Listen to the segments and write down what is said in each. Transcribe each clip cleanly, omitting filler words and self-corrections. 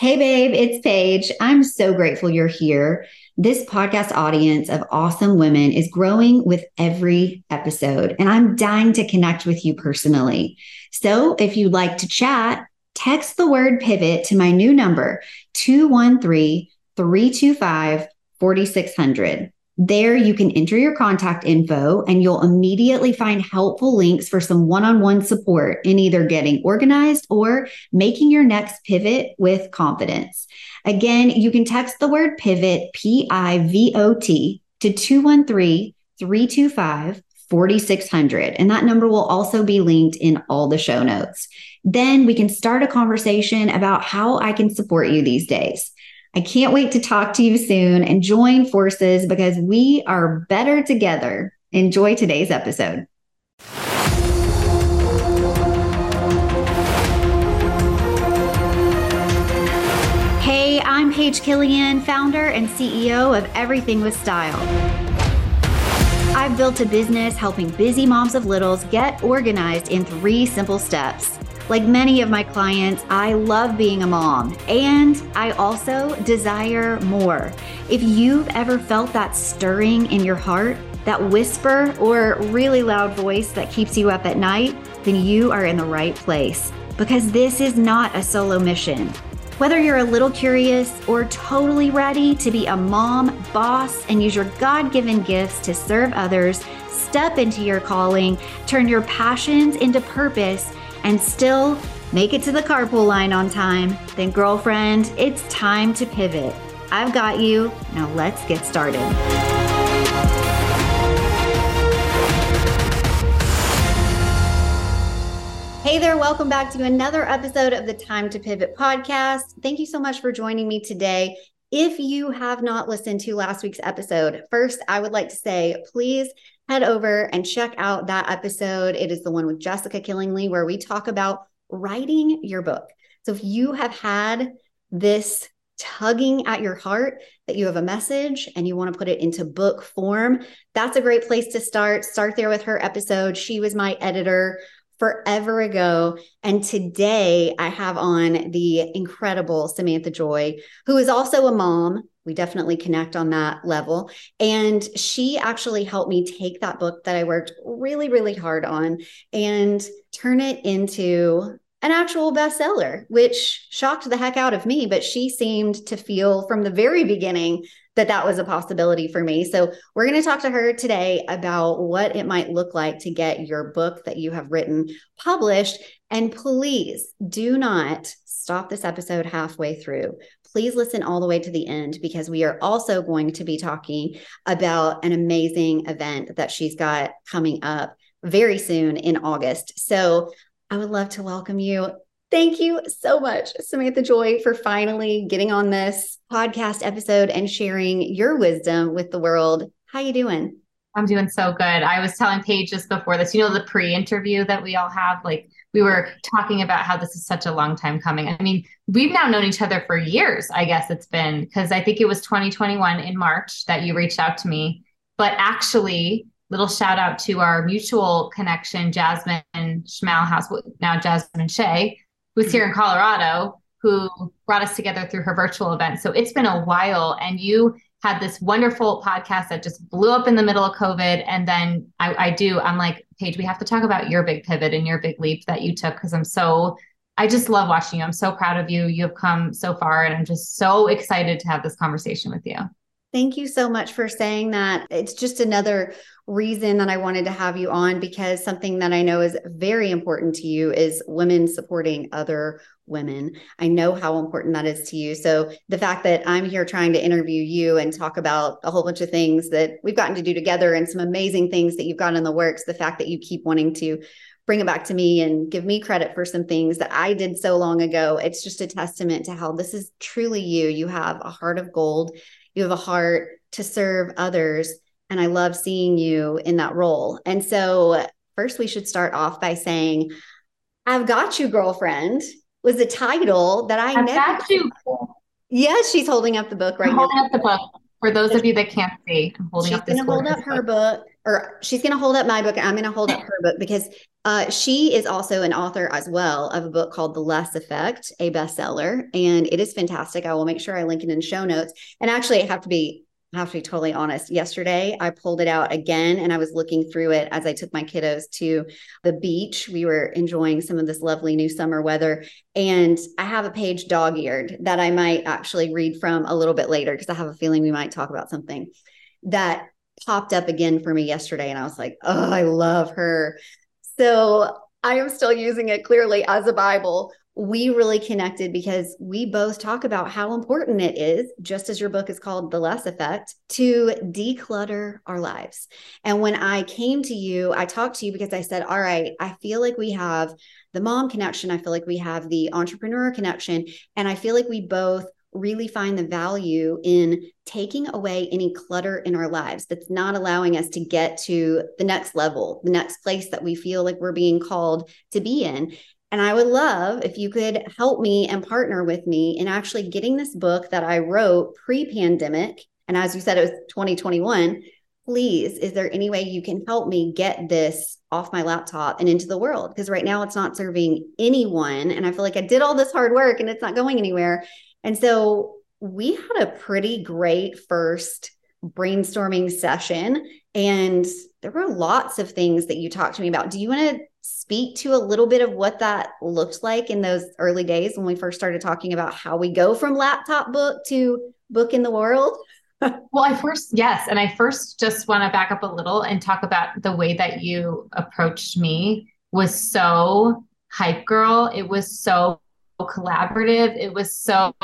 Hey babe, it's Paige. I'm so grateful you're here. This podcast audience of awesome women is growing with every episode, and I'm dying to connect with you personally. So if you'd like to chat, text the word pivot to my new number, 213-325-4600. There you can enter your contact info and you'll immediately find helpful links for some one-on-one support in either getting organized or making your next pivot with confidence. Again, you can text the word pivot, P-I-V-O-T, to 213-325-4600. And that number will also be linked in all the show notes. Then we can start a conversation about how I can support you these days. I can't wait to talk to you soon and join forces because we are better together. Enjoy today's episode. Hey, I'm Paige Killian, founder and CEO of Everything with Style. I've built a business helping busy moms of littles get organized in 3 simple steps. Like many of my clients, I love being a mom, and I also desire more. If you've ever felt that stirring in your heart, that whisper or really loud voice that keeps you up at night, then you are in the right place, because this is not a solo mission. Whether you're a little curious or totally ready to be a mom, boss, and use your God-given gifts to serve others, step into your calling, turn your passions into purpose, and still make it to the carpool line on time, then girlfriend, it's time to pivot. I've got you. Now let's get started. Hey there, welcome back to another episode of the Time to Pivot podcast. Thank you so much for joining me today. If you have not listened to last week's episode, first, I would like to say, please head over and check out that episode. It is the one with Jessica Killingley, where we talk about writing your book. So if you have had this tugging at your heart that you have a message and you want to put it into book form, that's a great place to start. Start there with her episode. She was my editor forever ago. And today I have on the incredible Samantha Joy, who is also a mom. We definitely connect on that level. And she actually helped me take that book that I worked really, really hard on and turn it into an actual bestseller, which shocked the heck out of me. But she seemed to feel from the very beginning that that was a possibility for me. So we're going to talk to her today about what it might look like to get your book that you have written published. And please do not stop this episode halfway through. Please listen all the way to the end, because we are also going to be talking about an amazing event that she's got coming up very soon in August. So I would love to welcome you. Thank you so much, Samantha Joy, for finally getting on this podcast episode and sharing your wisdom with the world. How you doing? I'm doing so good. I was telling Paige just before this, the pre-interview that we all have, we were talking about how this is such a long time coming. I mean, we've now known each other for years, I guess it's been, because I think it was 2021 in March that you reached out to me. But actually, little shout out to our mutual connection, Jasmine Schmalhaus, now Jasmine Shea, who's here in Colorado, who brought us together through her virtual event. So it's been a while, and you had this wonderful podcast that just blew up in the middle of COVID. And then I'm like, Paige, we have to talk about your big pivot and your big leap that you took. Cause I just love watching you. I'm so proud of you. You have come so far, and I'm just so excited to have this conversation with you. Thank you so much for saying that. It's just another reason that I wanted to have you on, because something that I know is very important to you is women supporting other women. I know how important that is to you. So the fact that I'm here trying to interview you and talk about a whole bunch of things that we've gotten to do together and some amazing things that you've got in the works, the fact that you keep wanting to bring it back to me and give me credit for some things that I did so long ago, it's just a testament to how this is truly you. You have a heart of gold. You have a heart to serve others. And I love seeing you in that role. And so first we should start off by saying, I've got you, girlfriend, was the title that I never. I've got you. Yes, she's holding up the book right now. I'm holding up the book. For those of you that can't see, I'm holding up this book. She's going to hold up her book. or she's going to hold up my book and I'm going to hold up her book, because she is also an author as well of a book called The Less Effect, a bestseller, and it is fantastic. I will make sure I link it in show notes. And actually, I have to be totally honest. Yesterday, I pulled it out again and I was looking through it as I took my kiddos to the beach. We were enjoying some of this lovely new summer weather. And I have a page dog-eared that I might actually read from a little bit later, because I have a feeling we might talk about something that popped up again for me yesterday. And I was like, oh, I love her. So I am still using it clearly as a Bible. We really connected because we both talk about how important it is, just as your book is called The Less Effect, to declutter our lives. And when I came to you, I talked to you because I said, all right, I feel like we have the mom connection. I feel like we have the entrepreneur connection. And I feel like we both really find the value in taking away any clutter in our lives that's not allowing us to get to the next level, the next place that we feel like we're being called to be in. And I would love if you could help me and partner with me in actually getting this book that I wrote pre-pandemic. And as you said, it was 2021. Please, is there any way you can help me get this off my laptop and into the world? Because right now it's not serving anyone. And I feel like I did all this hard work and it's not going anywhere. And so we had a pretty great first brainstorming session. And there were lots of things that you talked to me about. Do you want to speak to a little bit of what that looked like in those early days when we first started talking about how we go from laptop book to book in the world? Well, I first just want to back up a little and talk about the way that you approached me was so hype girl. It was so collaborative. It was so,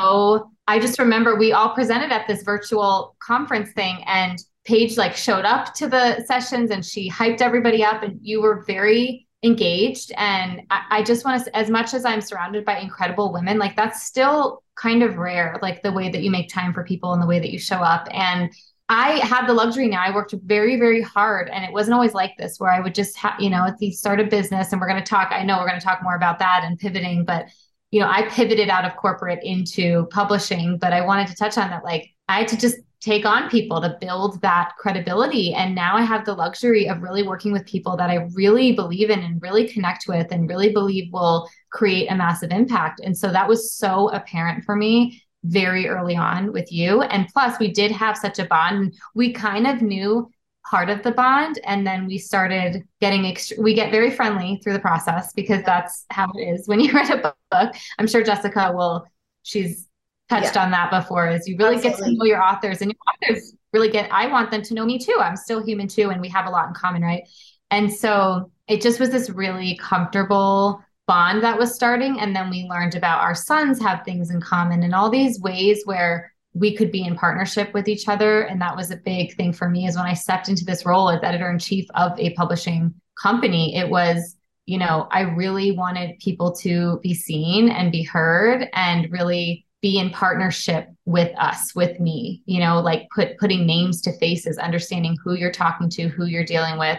I just remember we all presented at this virtual conference thing, and Paige like showed up to the sessions and she hyped everybody up, and you were very engaged. And I just want to, as much as I'm surrounded by incredible women, like that's still kind of rare, like the way that you make time for people and the way that you show up. And I had the luxury now. I worked very, very hard, and it wasn't always like this where I would just have, you know, if you start a business and we're going to talk, I know we're going to talk more about that and pivoting, but you know, I pivoted out of corporate into publishing, but I wanted to touch on that. Like I had to just take on people to build that credibility. And now I have the luxury of really working with people that I really believe in and really connect with and really believe will create a massive impact. And so that was so apparent for me very early on with you. And plus we did have such a bond. We kind of knew part of the bond. And then we started getting, we get very friendly through the process, because that's how it is when you read a book. I'm sure Jessica will, she's touched on that before, is you really get to know your authors, and your authors really get, I want them to know me too. I'm still human too. And we have a lot in common. Right. And so it just was this really comfortable bond that was starting. And then we learned about our sons have things in common and all these ways where we could be in partnership with each other. And that was a big thing for me, is when I stepped into this role as editor-in-chief of a publishing company, it was, you know, I really wanted people to be seen and be heard and really be in partnership with us, with me, you know, like putting names to faces, understanding who you're talking to, who you're dealing with.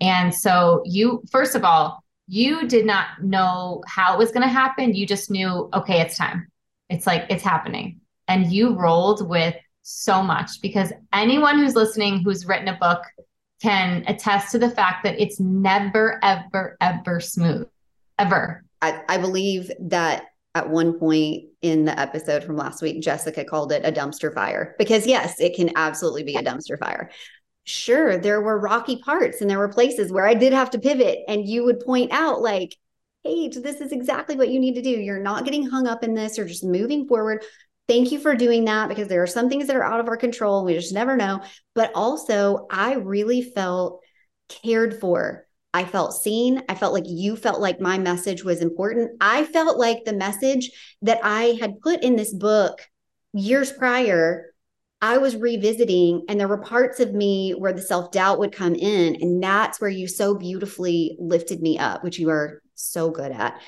And so you, first of all, you did not know how it was going to happen. You just knew, okay, it's time. It's like, it's happening. And you rolled with so much, because anyone who's listening, who's written a book, can attest to the fact that it's never, ever, ever smooth, ever. I believe that at one point in the episode from last week, Jessica called it a dumpster fire, because yes, it can absolutely be a dumpster fire. Sure, there were rocky parts and there were places where I did have to pivot, and you would point out like, hey, this is exactly what you need to do. You're not getting hung up in this, or just moving forward. Thank you for doing that, because there are some things that are out of our control and we just never know. But also I really felt cared for. I felt seen. I felt like you felt like my message was important. I felt like the message that I had put in this book years prior, I was revisiting, and there were parts of me where the self-doubt would come in. And that's where you so beautifully lifted me up, which you are so good at.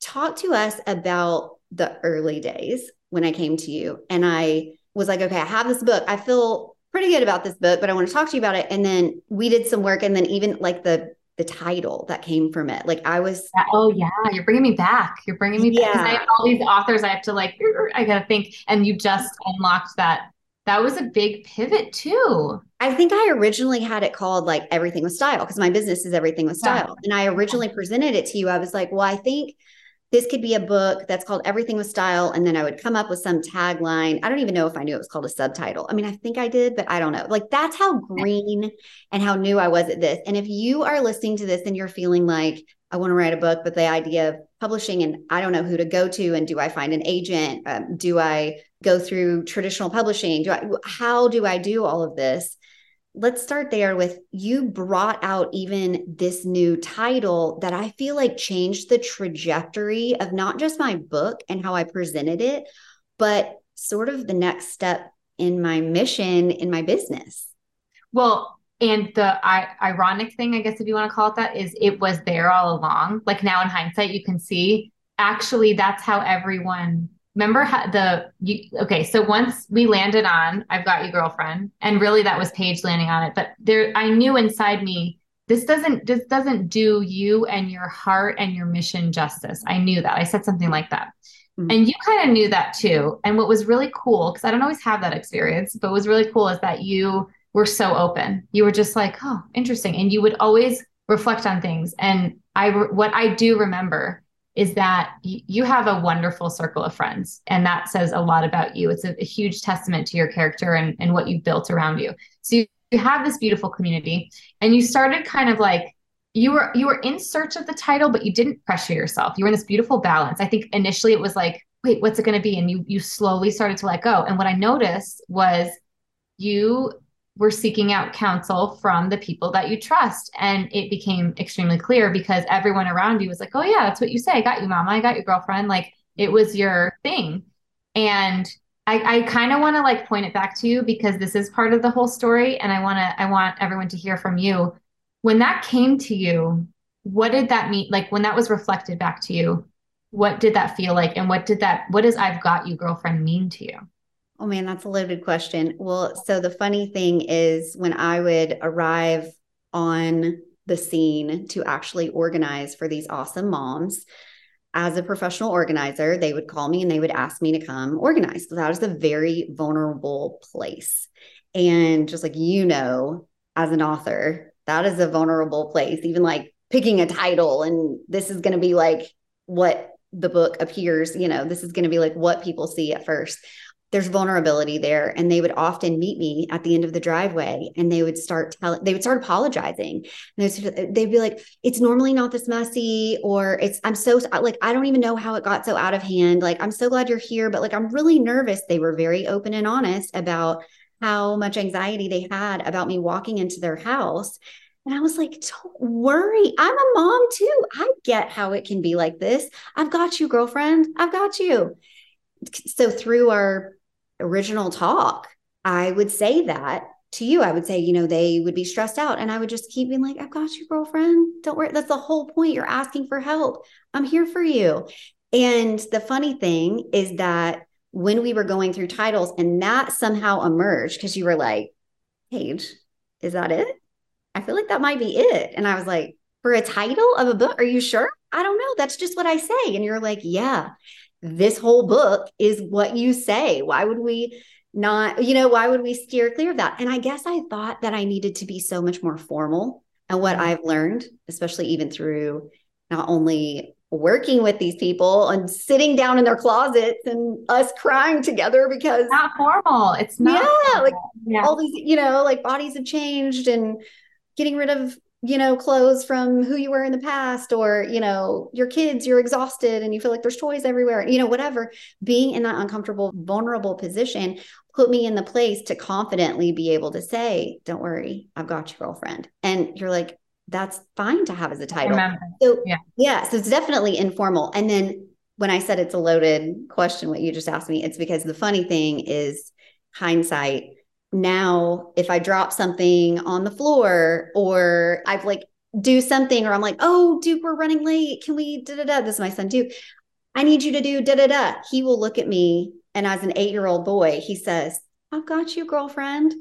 Talk to us about the early days when I came to you and I was like, okay, I have this book. I feel pretty good about this book, but I want to talk to you about it. And then we did some work, and then even like the title that came from it. Like I was, oh yeah, you're bringing me back. You're bringing me back. I have all these authors I have to like, I got to think. And you just unlocked that that was a big pivot too. I think I originally had it called like Everything with Style because my business is Everything with Style. Yeah. And I originally presented it to you. I was like, well, I think this could be a book that's called Everything with Style. And then I would come up with some tagline. I don't even know if I knew it was called a subtitle. I mean, I think I did, but I don't know. Like that's how green and how new I was at this. And if you are listening to this and you're feeling like, I want to write a book, but the idea of publishing and I don't know who to go to. And do I find an agent? Do I go through traditional publishing? How do I do all of this? Let's start there with you brought out even this new title that I feel like changed the trajectory of not just my book and how I presented it, but sort of the next step in my mission in my business. Well, and the ironic thing, I guess, if you want to call it that, is it was there all along. Like now in hindsight, you can see actually that's how everyone... Remember how so once we landed on, I've got you girlfriend, and really that was Paige landing on it. But there, I knew inside me, this doesn't do you and your heart and your mission justice. I knew that. I said something like that. Mm-hmm. And you kind of knew that too. And what was really cool, because I don't always have that experience, but what was really cool is that you were so open. You were just like, oh, interesting. And you would always reflect on things. And what I do remember is that you have a wonderful circle of friends. And that says a lot about you. It's a huge testament to your character and what you've built around you. So you have this beautiful community and you started kind of like, you were in search of the title, but you didn't pressure yourself. You were in this beautiful balance. I think initially it was like, wait, what's it going to be? And you slowly started to let go. And what I noticed was you were seeking out counsel from the people that you trust. And it became extremely clear because everyone around you was like, oh yeah, that's what you say. I got you, mama. I got your girlfriend. Like it was your thing. And I kind of want to like point it back to you because this is part of the whole story. And I want everyone to hear from you. When that came to you, what did that mean? Like when that was reflected back to you, what did that feel like? And what does I've got you, girlfriend mean to you? Oh man, that's a loaded question. Well, so the funny thing is when I would arrive on the scene to actually organize for these awesome moms as a professional organizer, they would call me and they would ask me to come organize. So that was a very vulnerable place. And just like, you know, as an author, that is a vulnerable place, even like picking a title and this is going to be like what the book appears, you know, this is going to be like what people see at first. There's vulnerability there. And they would often meet me at the end of the driveway and they would start apologizing. And they'd be like, it's normally not this messy, or I'm so like, I don't even know how it got so out of hand. Like, I'm so glad you're here, but like, I'm really nervous. They were very open and honest about how much anxiety they had about me walking into their house. And I was like, don't worry. I'm a mom too. I get how it can be like this. I've got you, girlfriend. I've got you. So through our original talk, I would say that to you. I would say, you know, they would be stressed out and I would just keep being like, I've got you, girlfriend. Don't worry. That's the whole point. You're asking for help. I'm here for you. And the funny thing is that when we were going through titles and that somehow emerged, because you were like, Paige, is that it? I feel like that might be it. And I was like, for a title of a book, are you sure? I don't know. That's just what I say. And you're like, yeah. This whole book is what you say. Why would we not, you know, why would we steer clear of that? And I guess I thought that I needed to be so much more formal. And what I've learned, especially even through not only working with these people and sitting down in their closets and us crying together because not formal. It's not formal. Like all these, you know, like bodies have changed and getting rid of, you know, clothes from who you were in the past, or, you know, your kids, you're exhausted and you feel like there's toys everywhere, you know, whatever. Being in that uncomfortable, vulnerable position put me in the place to confidently be able to say, don't worry, I've got you, girlfriend. And you're like, that's fine to have as a title. So yeah. So it's definitely informal. And then when I said it's a loaded question, what you just asked me, it's because the funny thing is hindsight. Now, if I drop something on the floor or I've like do something or I'm like, oh, Duke, we're running late. Can we da-da-da? This is my son, Duke. I need you to do da-da-da. He will look at me. And as an 8-year-old boy, he says, I've got you, girlfriend.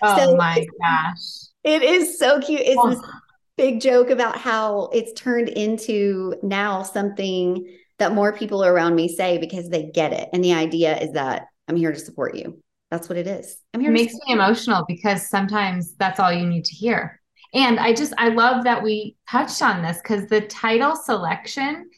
Oh so my gosh. It is so cute. It's this big joke about how it's turned into now something that more people around me say because they get it. And the idea is that I'm here to support you. That's what it is. I'm here. It makes me emotional because sometimes that's all you need to hear. And I love that we touched on this because the title selection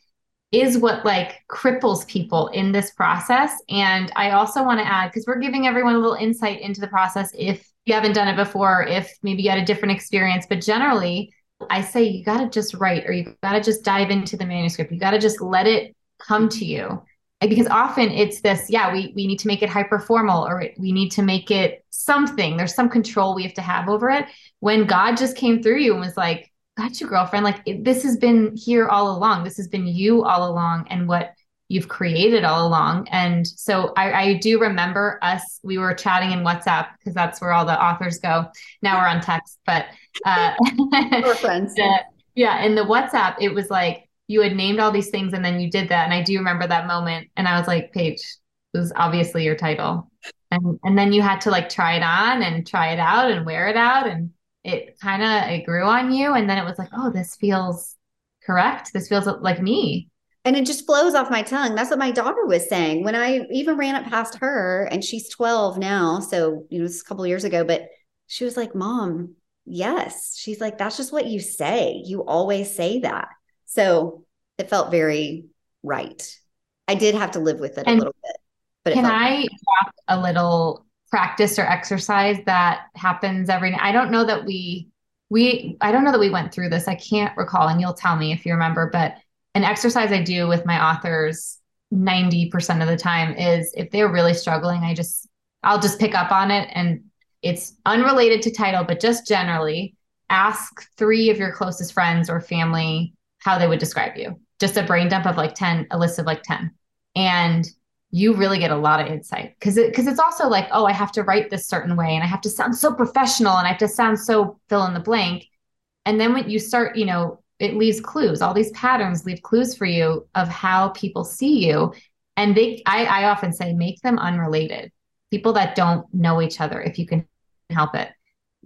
is what like cripples people in this process. And I also want to add, because we're giving everyone a little insight into the process. If you haven't done it before, if maybe you had a different experience, but generally I say, you got to just write, or you got to just dive into the manuscript. You got to just let it come to you. Because often it's this, we need to make it hyper formal, or we need to make it something. There's some control we have to have over it. When God just came through you and was like, got you, girlfriend. Like this has been here all along. This has been you all along and what you've created all along. And so I do remember us, we were chatting in WhatsApp because that's where all the authors go. Now we're on text, but we're friends. Yeah. In the WhatsApp, it was like, you had named all these things and then you did that. And I do remember that moment. And I was like, Paige, this is obviously your title. And then you had to like try it on and try it out and wear it out. And it kind of, it grew on you. And then it was like, oh, this feels correct. This feels like me. And it just flows off my tongue. That's what my daughter was saying. When I even ran up past her, and she's 12 now. So, it's a couple of years ago, but she was like, Mom, yes. She's like, that's just what you say. You always say that. So it felt very right. I did have to live with it a little bit. But can I talk a little practice or exercise that happens every night? I don't know that we went through this. I can't recall, and you'll tell me if you remember, but an exercise I do with my authors 90% of the time is if they're really struggling, I'll just pick up on it. And it's unrelated to title, but just generally ask 3 of your closest friends or family how they would describe you. Just a brain dump of like 10, a list of like 10. And you really get a lot of insight because it's also like, oh, I have to write this certain way and I have to sound so professional and I have to sound so fill in the blank. And then when you start, it leaves clues. All these patterns leave clues for you of how people see you. And I often say, make them unrelated. People that don't know each other, if you can help it.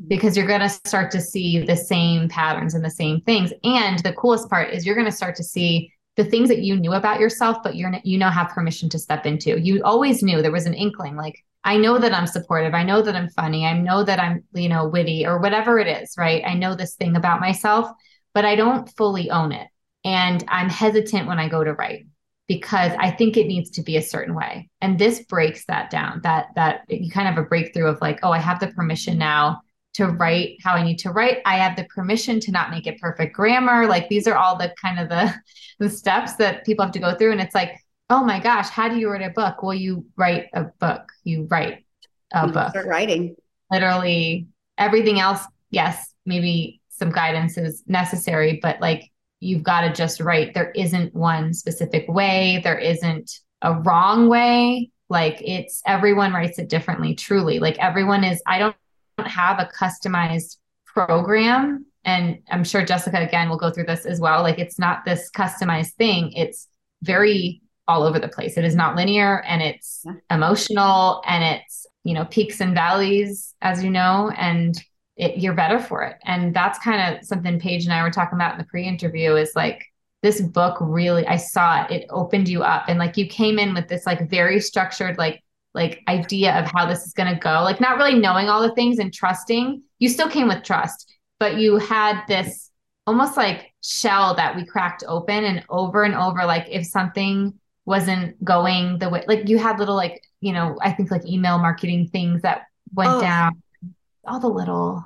Because you're going to start to see the same patterns and the same things. And the coolest part is you're going to start to see the things that you knew about yourself, but you now have permission to step into. You always knew there was an inkling. Like, I know that I'm supportive. I know that I'm funny. I know that I'm, witty or whatever it is, right? I know this thing about myself, but I don't fully own it. And I'm hesitant when I go to write because I think it needs to be a certain way. And this breaks that down, that you kind of have a breakthrough of like, oh, I have the permission now to write how I need to write. I have the permission to not make it perfect grammar. Like these are all the kind of the steps that people have to go through. And it's like, oh my gosh, how do you write a book? Well, you write a book, you start writing. Literally everything else. Yes. Maybe some guidance is necessary, but like, you've got to just write. There isn't one specific way. There isn't a wrong way. Like it's, everyone writes it differently, truly. Like everyone is, I don't have a customized program. And I'm sure Jessica, again, will go through this as well. Like it's not this customized thing. It's very all over the place. It is not linear and it's emotional and it's, peaks and valleys, as you know, and you're better for it. And that's kind of something Paige and I were talking about in the pre-interview is like, this book really, I saw it, it opened you up. And like, you came in with this like very structured, like idea of how this is going to go, like not really knowing all the things and trusting. You still came with trust, but you had this almost like shell that we cracked open and over, like if something wasn't going the way, like you had little, like, I think like email marketing things that went down, all the little.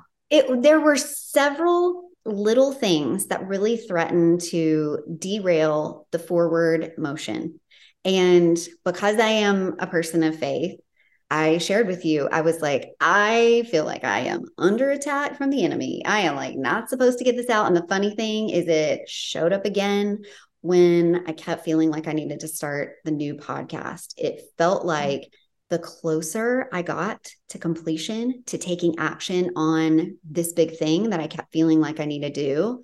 There were several little things that really threatened to derail the forward motion. And because I am a person of faith, I shared with you, I was like, I feel like I am under attack from the enemy. I am like not supposed to get this out. And the funny thing is it showed up again when I kept feeling like I needed to start the new podcast. It felt like the closer I got to completion, to taking action on this big thing that I kept feeling like I need to do,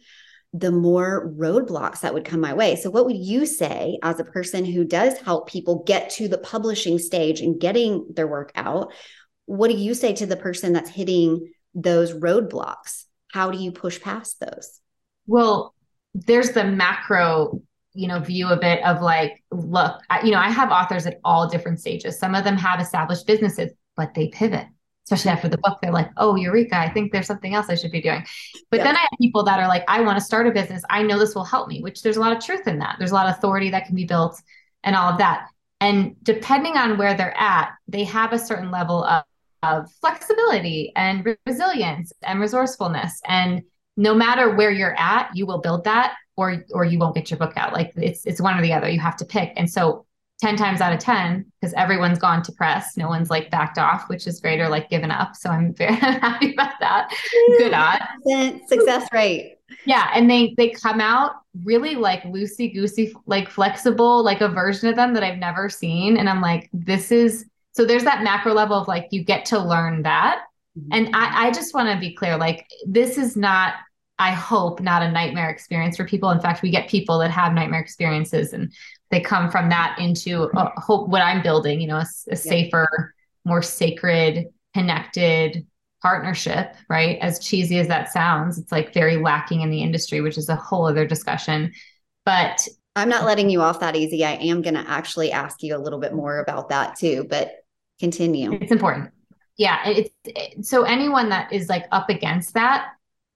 the more roadblocks that would come my way. So what would you say as a person who does help people get to the publishing stage and getting their work out? What do you say to the person that's hitting those roadblocks? How do you push past those? Well, there's the macro, view of it of like, look, I have authors at all different stages. Some of them have established businesses. but they pivot. Especially after the book, they're like, oh, Eureka, I think there's something else I should be doing. But then I have people that are like, I want to start a business. I know this will help me, which there's a lot of truth in that. There's a lot of authority that can be built and all of that. And depending on where they're at, they have a certain level of flexibility and resilience and resourcefulness. And no matter where you're at, you will build that or you won't get your book out. Like it's one or the other, you have to pick. And so 10 times out of 10, because everyone's gone to press. No one's like backed off, which is great, or like given up. So I'm very happy about that. Good on. Success rate. Yeah. And they come out really like loosey goosey, like flexible, like a version of them that I've never seen. And I'm like, this is, so there's that macro level of like, you get to learn that. Mm-hmm. And I just want to be clear, like, this is not, I hope, not a nightmare experience for people. In fact, we get people that have nightmare experiences and they come from that into hope what I'm building, you know, a safer, more sacred, connected partnership, right? As cheesy as that sounds, it's like very lacking in the industry, which is a whole other discussion. But I'm not letting you off that easy. I am going to actually ask you a little bit more about that too, but continue. It's important. Yeah. So anyone that is like up against that,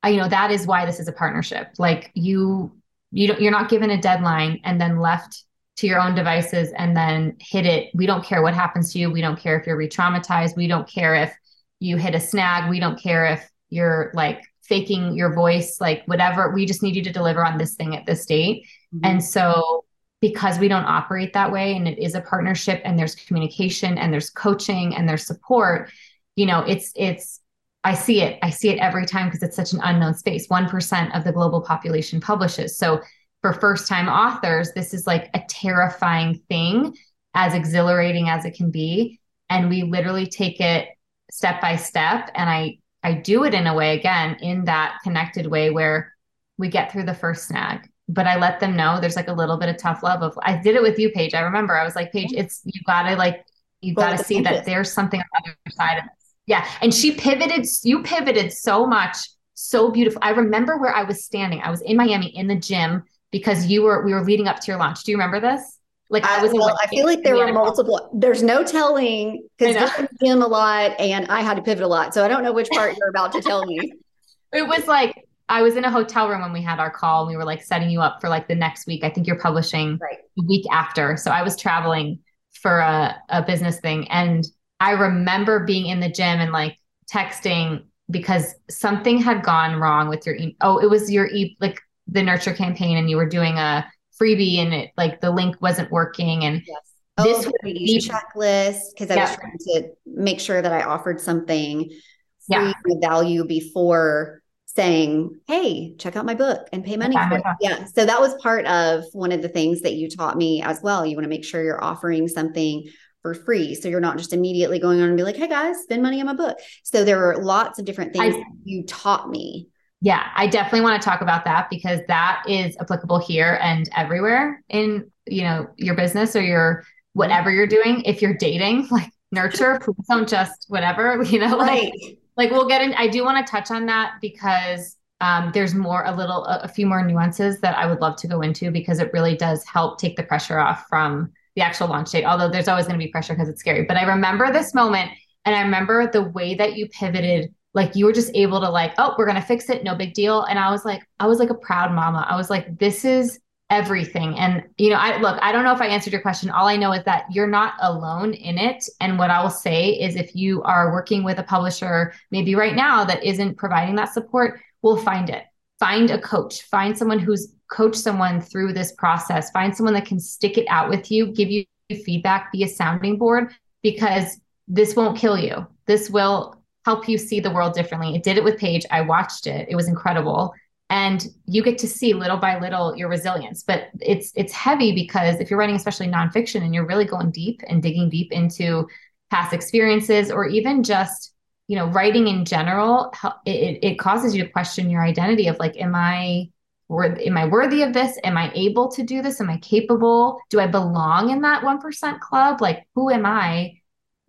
you know, that is why this is a partnership. Like you're not given a deadline and then left to your own devices and then hit it. We don't care what happens to you. We don't care if you're re-traumatized. We don't care if you hit a snag. We don't care if you're like faking your voice, like whatever. We just need you to deliver on this thing at this date. Mm-hmm. And so because we don't operate that way and it is a partnership and there's communication and there's coaching and there's support, you know, I see it every time because it's such an unknown space. 1% of the global population publishes. So for first-time authors, this is like a terrifying thing, as exhilarating as it can be. And we literally take it step by step. And I do it in a way, again, in that connected way where we get through the first snag, but I let them know there's like a little bit of tough love of, I did it with you, Paige. I remember I was like, Paige, you got to see that there's something on the other side of it. Yeah. And you pivoted so much, so beautiful. I remember where I was standing. I was in Miami in the gym because we were leading up to your launch. Do you remember this? Like I feel like there were multiple, there's no telling because I was in the gym a lot and I had to pivot a lot. So I don't know which part you're about to tell me. It was like, I was in a hotel room when we had our call and we were like setting you up for like the next week. I think you're publishing the week after. So I was traveling for a business thing. And I remember being in the gym and like texting because something had gone wrong with your, it was your like the nurture campaign and you were doing a freebie and it like the link wasn't working. And this was the checklist. Cause I was trying to make sure that I offered something free value before saying, hey, check out my book and pay money for it. Yeah. So that was part of one of the things that you taught me as well. You want to make sure you're offering something for free. So you're not just immediately going on and be like, hey guys, spend money on my book. So there were lots of different things you taught me. Yeah. I definitely want to talk about that because that is applicable here and everywhere in, you know, your business or your, whatever you're doing. If you're dating, like nurture, please don't just whatever, you know, like we'll get in. I do want to touch on that because there's a few more nuances that I would love to go into because it really does help take the pressure off from the actual launch date, although there's always going to be pressure because it's scary. But I remember this moment and I remember the way that you pivoted. Like you were just able to like, oh, we're going to fix it. No big deal. And I was like a proud mama. I was like, this is everything. And you know, I don't know if I answered your question. All I know is that you're not alone in it. And what I will say is if you are working with a publisher, maybe right now that isn't providing that support, we'll find it. Find a coach, find someone who's coached someone through this process, find someone that can stick it out with you, give you feedback, be a sounding board, because this won't kill you. This will help you see the world differently. It did it with Paige. I watched it. It was incredible. And you get to see little by little your resilience, but it's heavy because if you're writing, especially nonfiction, and you're really going deep and digging deep into past experiences, or even just, you know, writing in general, it causes you to question your identity of like, am I worthy of this? Am I able to do this? Am I capable? Do I belong in that 1% club? Like, who am I?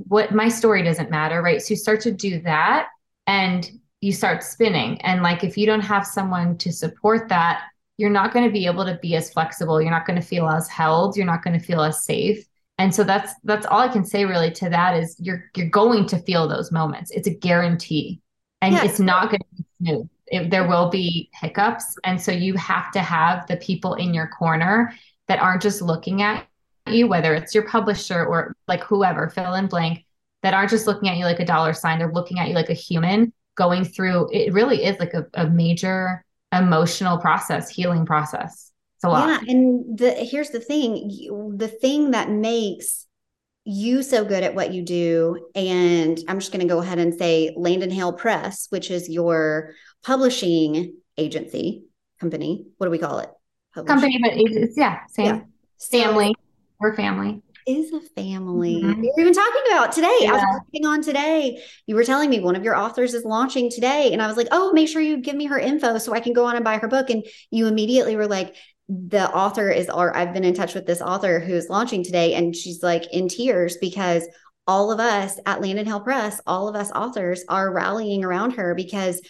What my story doesn't matter, right? So you start to do that and you start spinning. And like, if you don't have someone to support that, you're not going to be able to be as flexible. You're not going to feel as held. You're not going to feel as safe. And so that's all I can say really to that is you're going to feel those moments. It's a guarantee, and It's not going to be smooth. There will be hiccups. And so you have to have the people in your corner that aren't just looking at you, whether it's your publisher or like whoever, fill in blank, that aren't just looking at you like a dollar sign. They're looking at you like a human going through. It really is like a major emotional process, healing process. It's a lot. Yeah, and here's the thing. The thing that makes you so good at what you do, and I'm just going to go ahead and say Landon Hale Press, which is your publishing agency company. What do we call it? Publishing. Company, but it's, same. Yeah. Family. We're family. Is a family. Mm-hmm. We were even talking about today. Yeah. I was working on today. You were telling me one of your authors is launching today. And I was like, oh, make sure you give me her info so I can go on and buy her book. And you immediately were like, the author is, or I've been in touch with this author who's launching today. And she's like in tears because all of us at Landon Hale Press, all of us authors are rallying around her because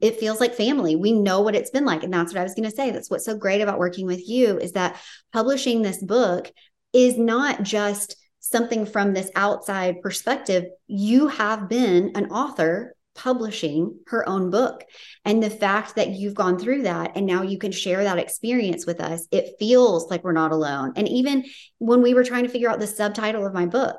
it feels like family. We know what it's been like. And that's what I was going to say. That's what's so great about working with you is that publishing this book is not just something from this outside perspective. You have been an author publishing her own book. And the fact that you've gone through that and now you can share that experience with us, it feels like we're not alone. And even when we were trying to figure out the subtitle of my book,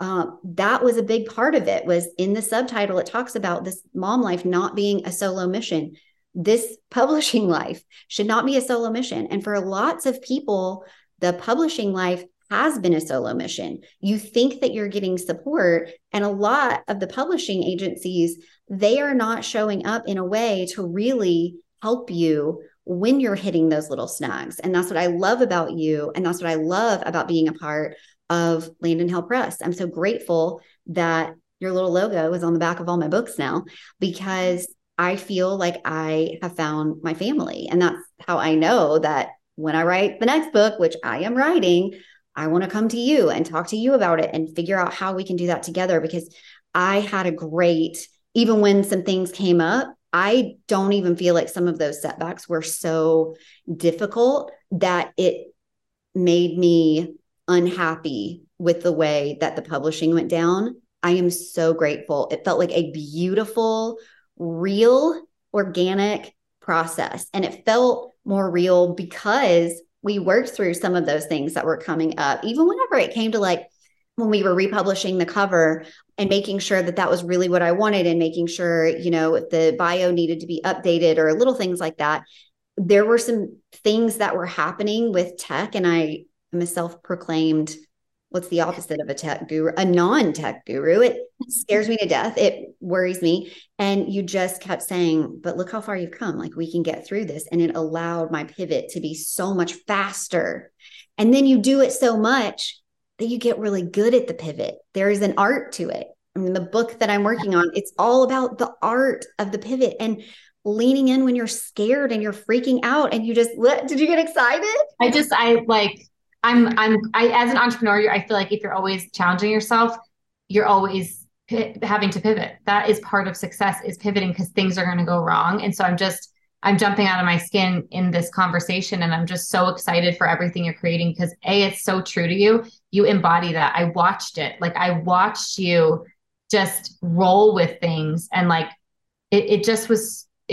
that was a big part of it, was in the subtitle, it talks about this mom life not being a solo mission. This publishing life should not be a solo mission. And for lots of people, the publishing life has been a solo mission. You think that you're getting support, and a lot of the publishing agencies, they are not showing up in a way to really help you when you're hitting those little snags. And that's what I love about you. And that's what I love about being a part of Landon Hale Press. I'm so grateful that your little logo is on the back of all my books now, because I feel like I have found my family. And that's how I know that when I write the next book, which I am writing, I want to come to you and talk to you about it and figure out how we can do that together. Because I had a great, even when some things came up, I don't even feel like some of those setbacks were so difficult that it made me unhappy with the way that the publishing went down. I am so grateful. It felt like a beautiful, real, organic process. And it felt more real because we worked through some of those things that were coming up. Even whenever it came to like when we were republishing the cover and making sure that that was really what I wanted, and making sure, you know, if the bio needed to be updated or little things like that, there were some things that were happening with tech. And I am a self-proclaimed, what's the opposite of a tech guru? A non-tech guru. It scares me to death. It worries me. And you just kept saying, but look how far you've come. Like, we can get through this. And it allowed my pivot to be so much faster. And then you do it so much that you get really good at the pivot. There is an art to it. I mean, the book that I'm working on, it's all about the art of the pivot and leaning in when you're scared and you're freaking out. And you just, did you get excited? I, as an entrepreneur, I feel like if you're always challenging yourself, you're always having to pivot. That is part of success, is pivoting, because things are going to go wrong. And so I'm jumping out of my skin in this conversation, and I'm just so excited for everything you're creating, because it's so true to you. You embody that. I watched it. Like, I watched you just roll with things, and like, it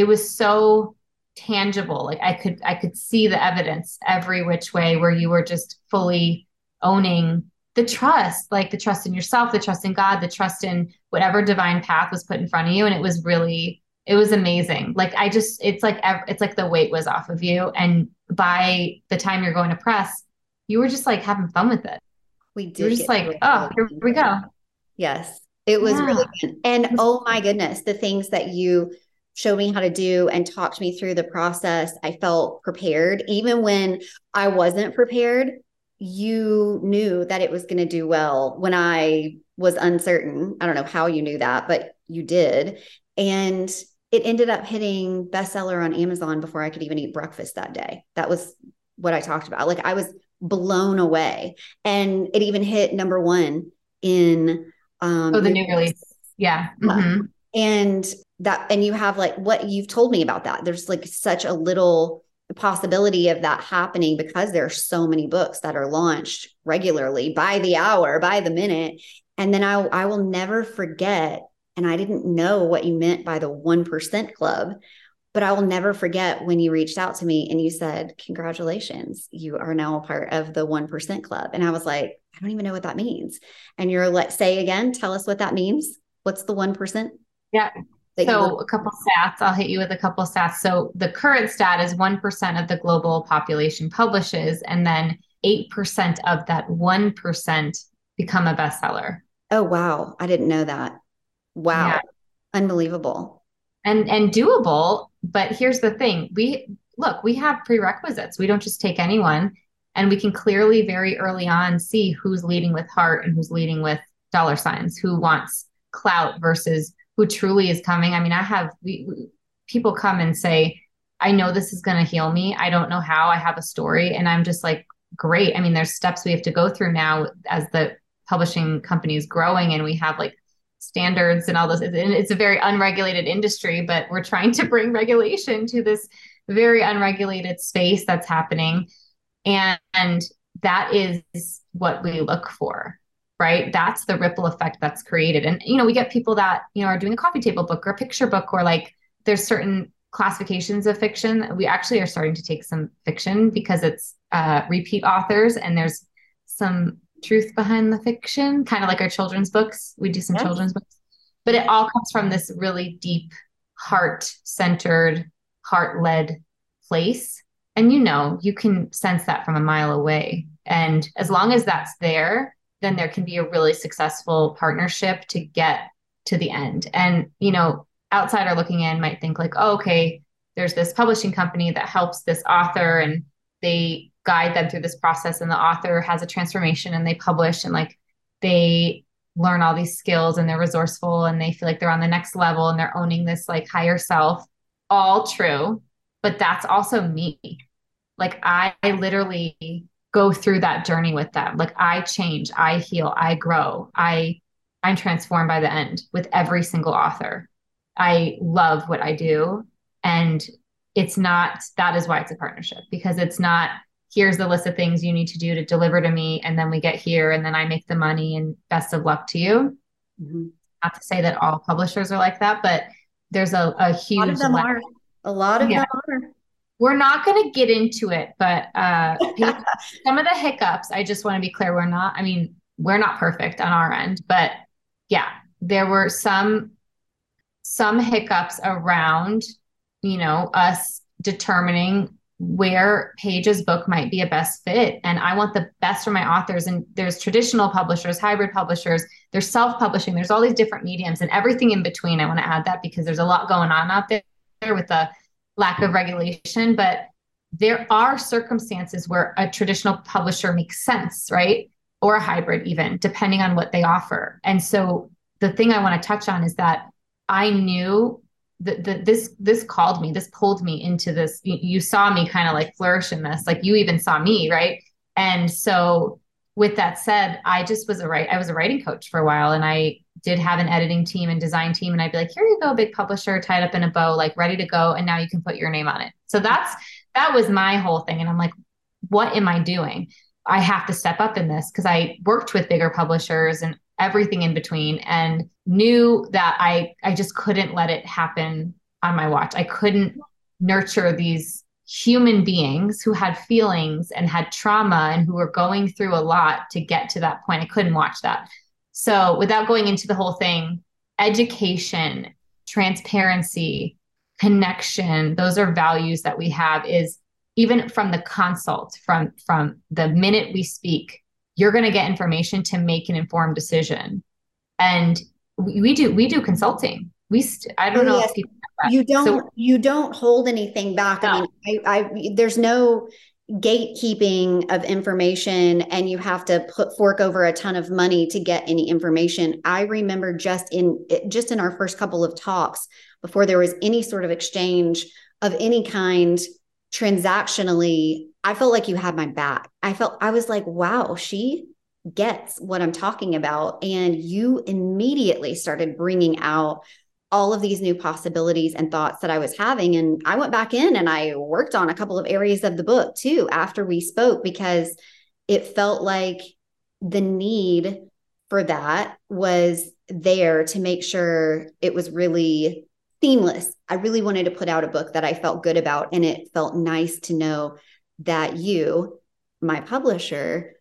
was so tangible. Like, I could see the evidence every which way, where you were just fully owning the trust, like the trust in yourself, the trust in God, the trust in whatever divine path was put in front of you. And it was amazing. Like, it's like the weight was off of you. And by the time you're going to press, you were just like having fun with it. We did. You're just like, oh, here we go. Yes. It was really good. And oh my goodness, the things that you showed me how to do and talked me through the process. I felt prepared. Even when I wasn't prepared, you knew that it was going to do well. When I was uncertain, I don't know how you knew that, but you did. And it ended up hitting bestseller on Amazon before I could even eat breakfast that day. That was what I talked about. Like, I was blown away, and it even hit #1 in the new release. Yeah. Mm-hmm. And you have like what you've told me about that. There's like such a little the possibility of that happening, because there are so many books that are launched regularly by the hour, by the minute. And then I will never forget, and I didn't know what you meant by the 1% club, but I will never forget when you reached out to me and you said, congratulations, you are now a part of the 1% club. And I was like, I don't even know what that means. And you're like, say again, tell us what that means. What's the 1%? Yeah. So a couple stats, I'll hit you with a couple stats. So the current stat is 1% of the global population publishes, and then 8% of that 1% become a bestseller. Oh, wow. I didn't know that. Wow. Yeah. Unbelievable. And doable. But here's the thing. We have prerequisites. We don't just take anyone, and we can clearly very early on see who's leading with heart and who's leading with dollar signs, who wants clout versus who truly is coming. I mean, people come and say, I know this is going to heal me. I don't know how. I have a story. And I'm just like, great. I mean, there's steps we have to go through now as the publishing company is growing, and we have like standards and all those. And it's a very unregulated industry, but we're trying to bring regulation to this very unregulated space that's happening. And that is what we look for, right? That's the ripple effect that's created. And, you know, we get people that, you know, are doing a coffee table book or a picture book, or like there's certain classifications of fiction. We actually are starting to take some fiction because it's repeat authors, and there's some truth behind the fiction, kind of like our children's books. We do some children's books, but it all comes from this really deep, heart-centered, heart-led place. And, you know, you can sense that from a mile away. And as long as that's there, then there can be a really successful partnership to get to the end. And, you know, outsider looking in might think like, oh, okay, there's this publishing company that helps this author, and they guide them through this process, and the author has a transformation, and they publish, and like they learn all these skills, and they're resourceful, and they feel like they're on the next level, and they're owning this like higher self. All true. But that's also me. Like I literally go through that journey with them. Like I change, I heal, I grow. I'm transformed by the end with every single author. I love what I do. And that is why it's a partnership, because it's not, here's the list of things you need to do to deliver to me, and then we get here, and then I make the money, and best of luck to you. Mm-hmm. Not to say that all publishers are like that, but there's a huge... A lot of them are. We're not going to get into it, but some of the hiccups, I just want to be clear, we're not perfect on our end, but yeah, there were some hiccups around, you know, us determining where Paige's book might be a best fit. And I want the best for my authors. And there's traditional publishers, hybrid publishers, there's self-publishing, there's all these different mediums and everything in between. I want to add that because there's a lot going on out there with the lack of regulation, but there are circumstances where a traditional publisher makes sense, right? Or a hybrid even, depending on what they offer. And so the thing I want to touch on is that I knew this called me, this pulled me into this. You saw me kind of like flourish in this, like you even saw me. Right. And so with that said, I was a writing coach for a while, and I did have an editing team and design team. And I'd be like, here you go, big publisher tied up in a bow, like ready to go. And now you can put your name on it. So that was my whole thing. And I'm like, what am I doing? I have to step up in this, because I worked with bigger publishers and everything in between, and knew that I just couldn't let it happen on my watch. I couldn't nurture these human beings who had feelings and had trauma and who were going through a lot to get to that point. I couldn't watch that. So without going into the whole thing, education, transparency, connection, those are values that we have. Is even from the consult, from the minute we speak, you're going to get information to make an informed decision. And we do consulting. I don't know if people know that. You don't hold anything back. No. I mean, there's no gatekeeping of information, and you have to fork over a ton of money to get any information. I remember just in our first couple of talks, before there was any sort of exchange of any kind transactionally, I felt like you had my back. I was like, wow, she gets what I'm talking about. And you immediately started bringing out all of these new possibilities and thoughts that I was having. And I went back in and I worked on a couple of areas of the book too, after we spoke, because it felt like the need for that was there to make sure it was really seamless. I really wanted to put out a book that I felt good about. And it felt nice to know that you, my publisher,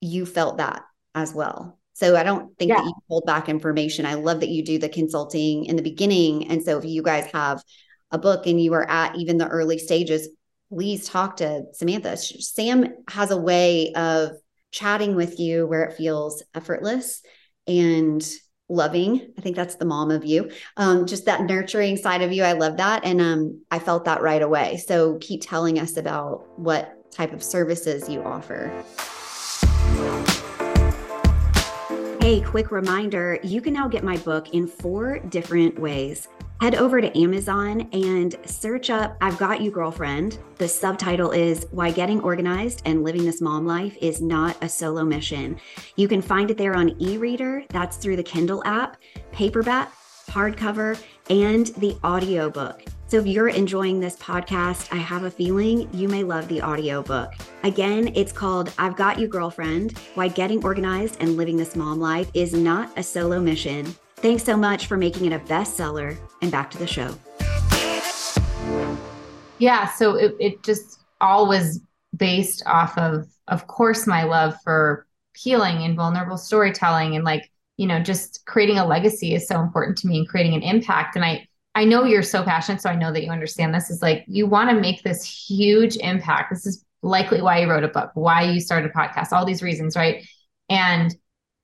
you felt that as well. So I don't think that you hold back information. I love that you do the consulting in the beginning. And so if you guys have a book and you are at even the early stages, please talk to Samantha. Sam has a way of chatting with you where it feels effortless and loving. I think that's the mom of you. Just that nurturing side of you. I love that. And I felt that right away. So keep telling us about what type of services you offer. Hey, quick reminder, you can now get my book in 4 different ways. Head over to Amazon and search up I've Got You, Girlfriend. The subtitle is Why Getting Organized and Living This Mom Life is Not a Solo Mission. You can find it there on e-reader. That's through the Kindle app, paperback, hardcover, and the audiobook. So if you're enjoying this podcast, I have a feeling you may love the audiobook. Again, it's called I've Got You, Girlfriend, Why Getting Organized and Living This Mom Life is Not a Solo Mission. Thanks so much for making it a bestseller, and back to the show. Yeah, so it just all was based off of course, my love for healing and vulnerable storytelling, and just creating a legacy is so important to me and creating an impact. And I know you're so passionate, so I know that you understand this is you want to make this huge impact. This is likely why you wrote a book, why you started a podcast, all these reasons, right? And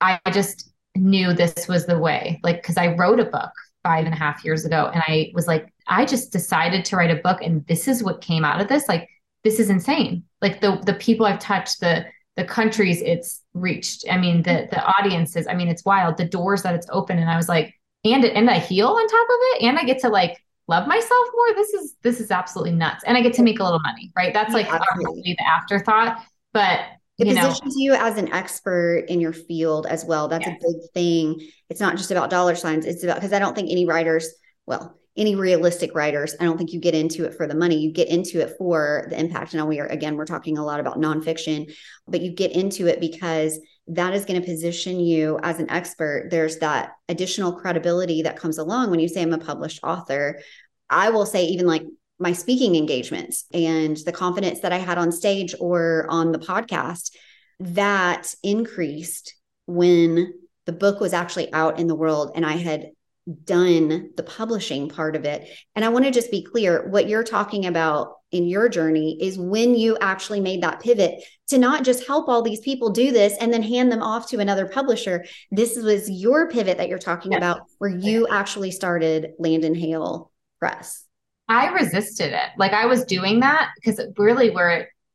I just knew this was the way, because I wrote a book 5.5 years ago. And I was I just decided to write a book. And this is what came out of this. This is insane. The people I've touched, the countries it's reached. I mean, the audiences, I mean, it's wild, the doors that it's open. And I was and I heal on top of it. And I get to love myself more. This is absolutely nuts. And I get to make a little money, right? That's obviously the afterthought, but it positions you as an expert in your field as well. That's a big thing. It's not just about dollar signs. It's about, because I don't think any realistic writers, I don't think you get into it for the money. You get into it for the impact. Now we're talking a lot about nonfiction, but you get into it because that is going to position you as an expert. There's that additional credibility that comes along when you say I'm a published author. I will say even my speaking engagements and the confidence that I had on stage or on the podcast, that increased when the book was actually out in the world and I had done the publishing part of it. And I want to just be clear, what you're talking about in your journey is when you actually made that pivot to not just help all these people do this and then hand them off to another publisher. This was your pivot that you're talking about where you actually started Landon Hale Press. I resisted it. I was doing that because really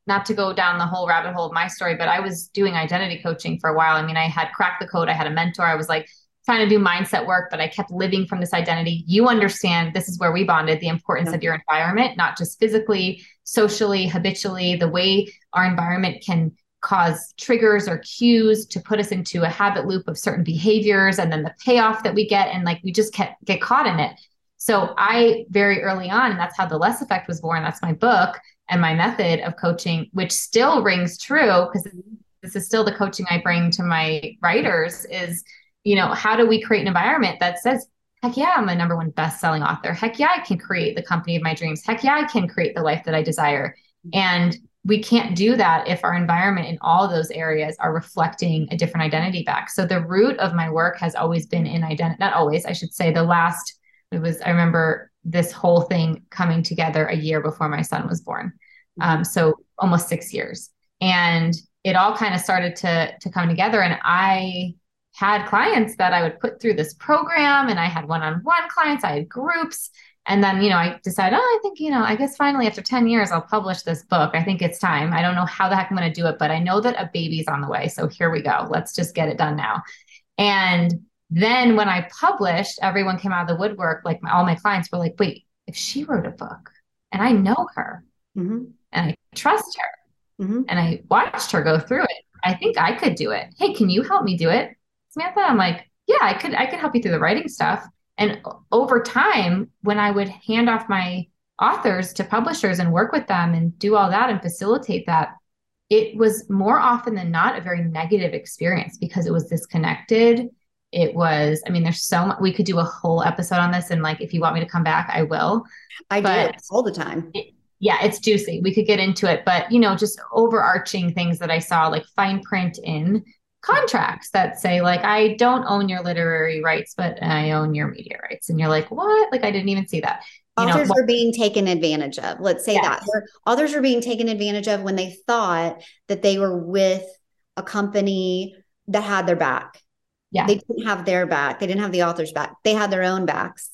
not to go down the whole rabbit hole of my story, but I was doing identity coaching for a while. I mean, I had cracked the code. I had a mentor. I was trying to do mindset work, but I kept living from this identity. You understand, this is where we bonded, the importance of your environment, not just physically, socially, habitually, the way our environment can cause triggers or cues to put us into a habit loop of certain behaviors. And then the payoff that we get, and we just get caught in it. So I very early on, and that's how The Less Effect was born. That's my book and my method of coaching, which still rings true because this is still the coaching I bring to my writers is, how do we create an environment that says, heck yeah, I'm a #1 best-selling author. Heck yeah, I can create the company of my dreams. Heck yeah, I can create the life that I desire. And we can't do that if our environment in all those areas are reflecting a different identity back. So the root of my work has always been in identity, not always, I should say I remember this whole thing coming together a year before my son was born. So almost 6 years. And it all kind of started to come together. And I had clients that I would put through this program, and I had one-on-one clients, I had groups. And then, I decided, I guess finally after 10 years, I'll publish this book. I think it's time. I don't know how the heck I'm going to do it, but I know that a baby's on the way. So here we go. Let's just get it done now. And then when I published, everyone came out of the woodwork. All my clients were wait, if she wrote a book and I know her and I trust her and I watched her go through it, I think I could do it. Hey, can you help me do it, Samantha? I'm yeah, I could help you through the writing stuff. And over time, when I would hand off my authors to publishers and work with them and do all that and facilitate that, it was more often than not a very negative experience because it was disconnected. It was, I mean, there's so much, we could do a whole episode on this. And like, if you want me to come back, I will. I do it all the time. Yeah, it's juicy. We could get into it, but you know, just overarching things that I saw, like fine print in contracts that say like, I don't own your literary rights, but I own your media rights. And you're like, what? Like, I didn't even see that. Authors are being taken advantage of. Let's say that. Authors are being taken advantage of when they thought that they were with a company that had their back. Yeah. They didn't have their back. They didn't have the author's back. They had their own backs.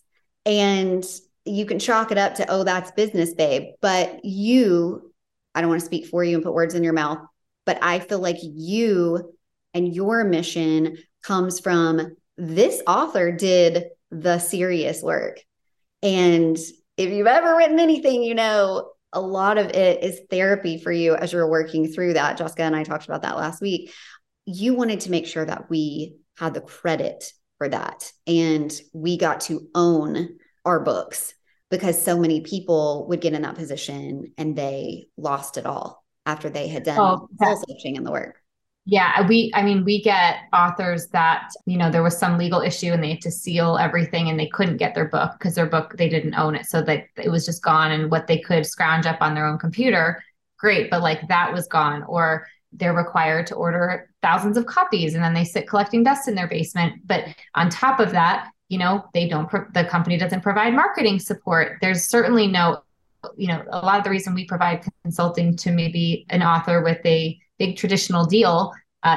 And you can chalk it up to, oh, that's business, babe. But you, I don't want to speak for you and put words in your mouth, but I feel like you and your mission comes from this author did the serious work. And if you've ever written anything, you know, a lot of it is therapy for you as you're working through that. Jessica and I talked about that last week. You wanted to make sure that we had the credit for that. And we got to own our books because so many people would get in that position and they lost it all after they had done self-searching in the work. Yeah. We get authors that, you know, there was some legal issue and they had to seal everything and they couldn't get their book because their book, they didn't own it. So that it was just gone, and what they could scrounge up on their own computer. Great. But like that was gone, or they're required to order thousands of copies and then they sit collecting dust in their basement. But on top of that, you know, they don't, the company doesn't provide marketing support. There's certainly no, you know, a lot of the reason we provide consulting to maybe an author with a big traditional deal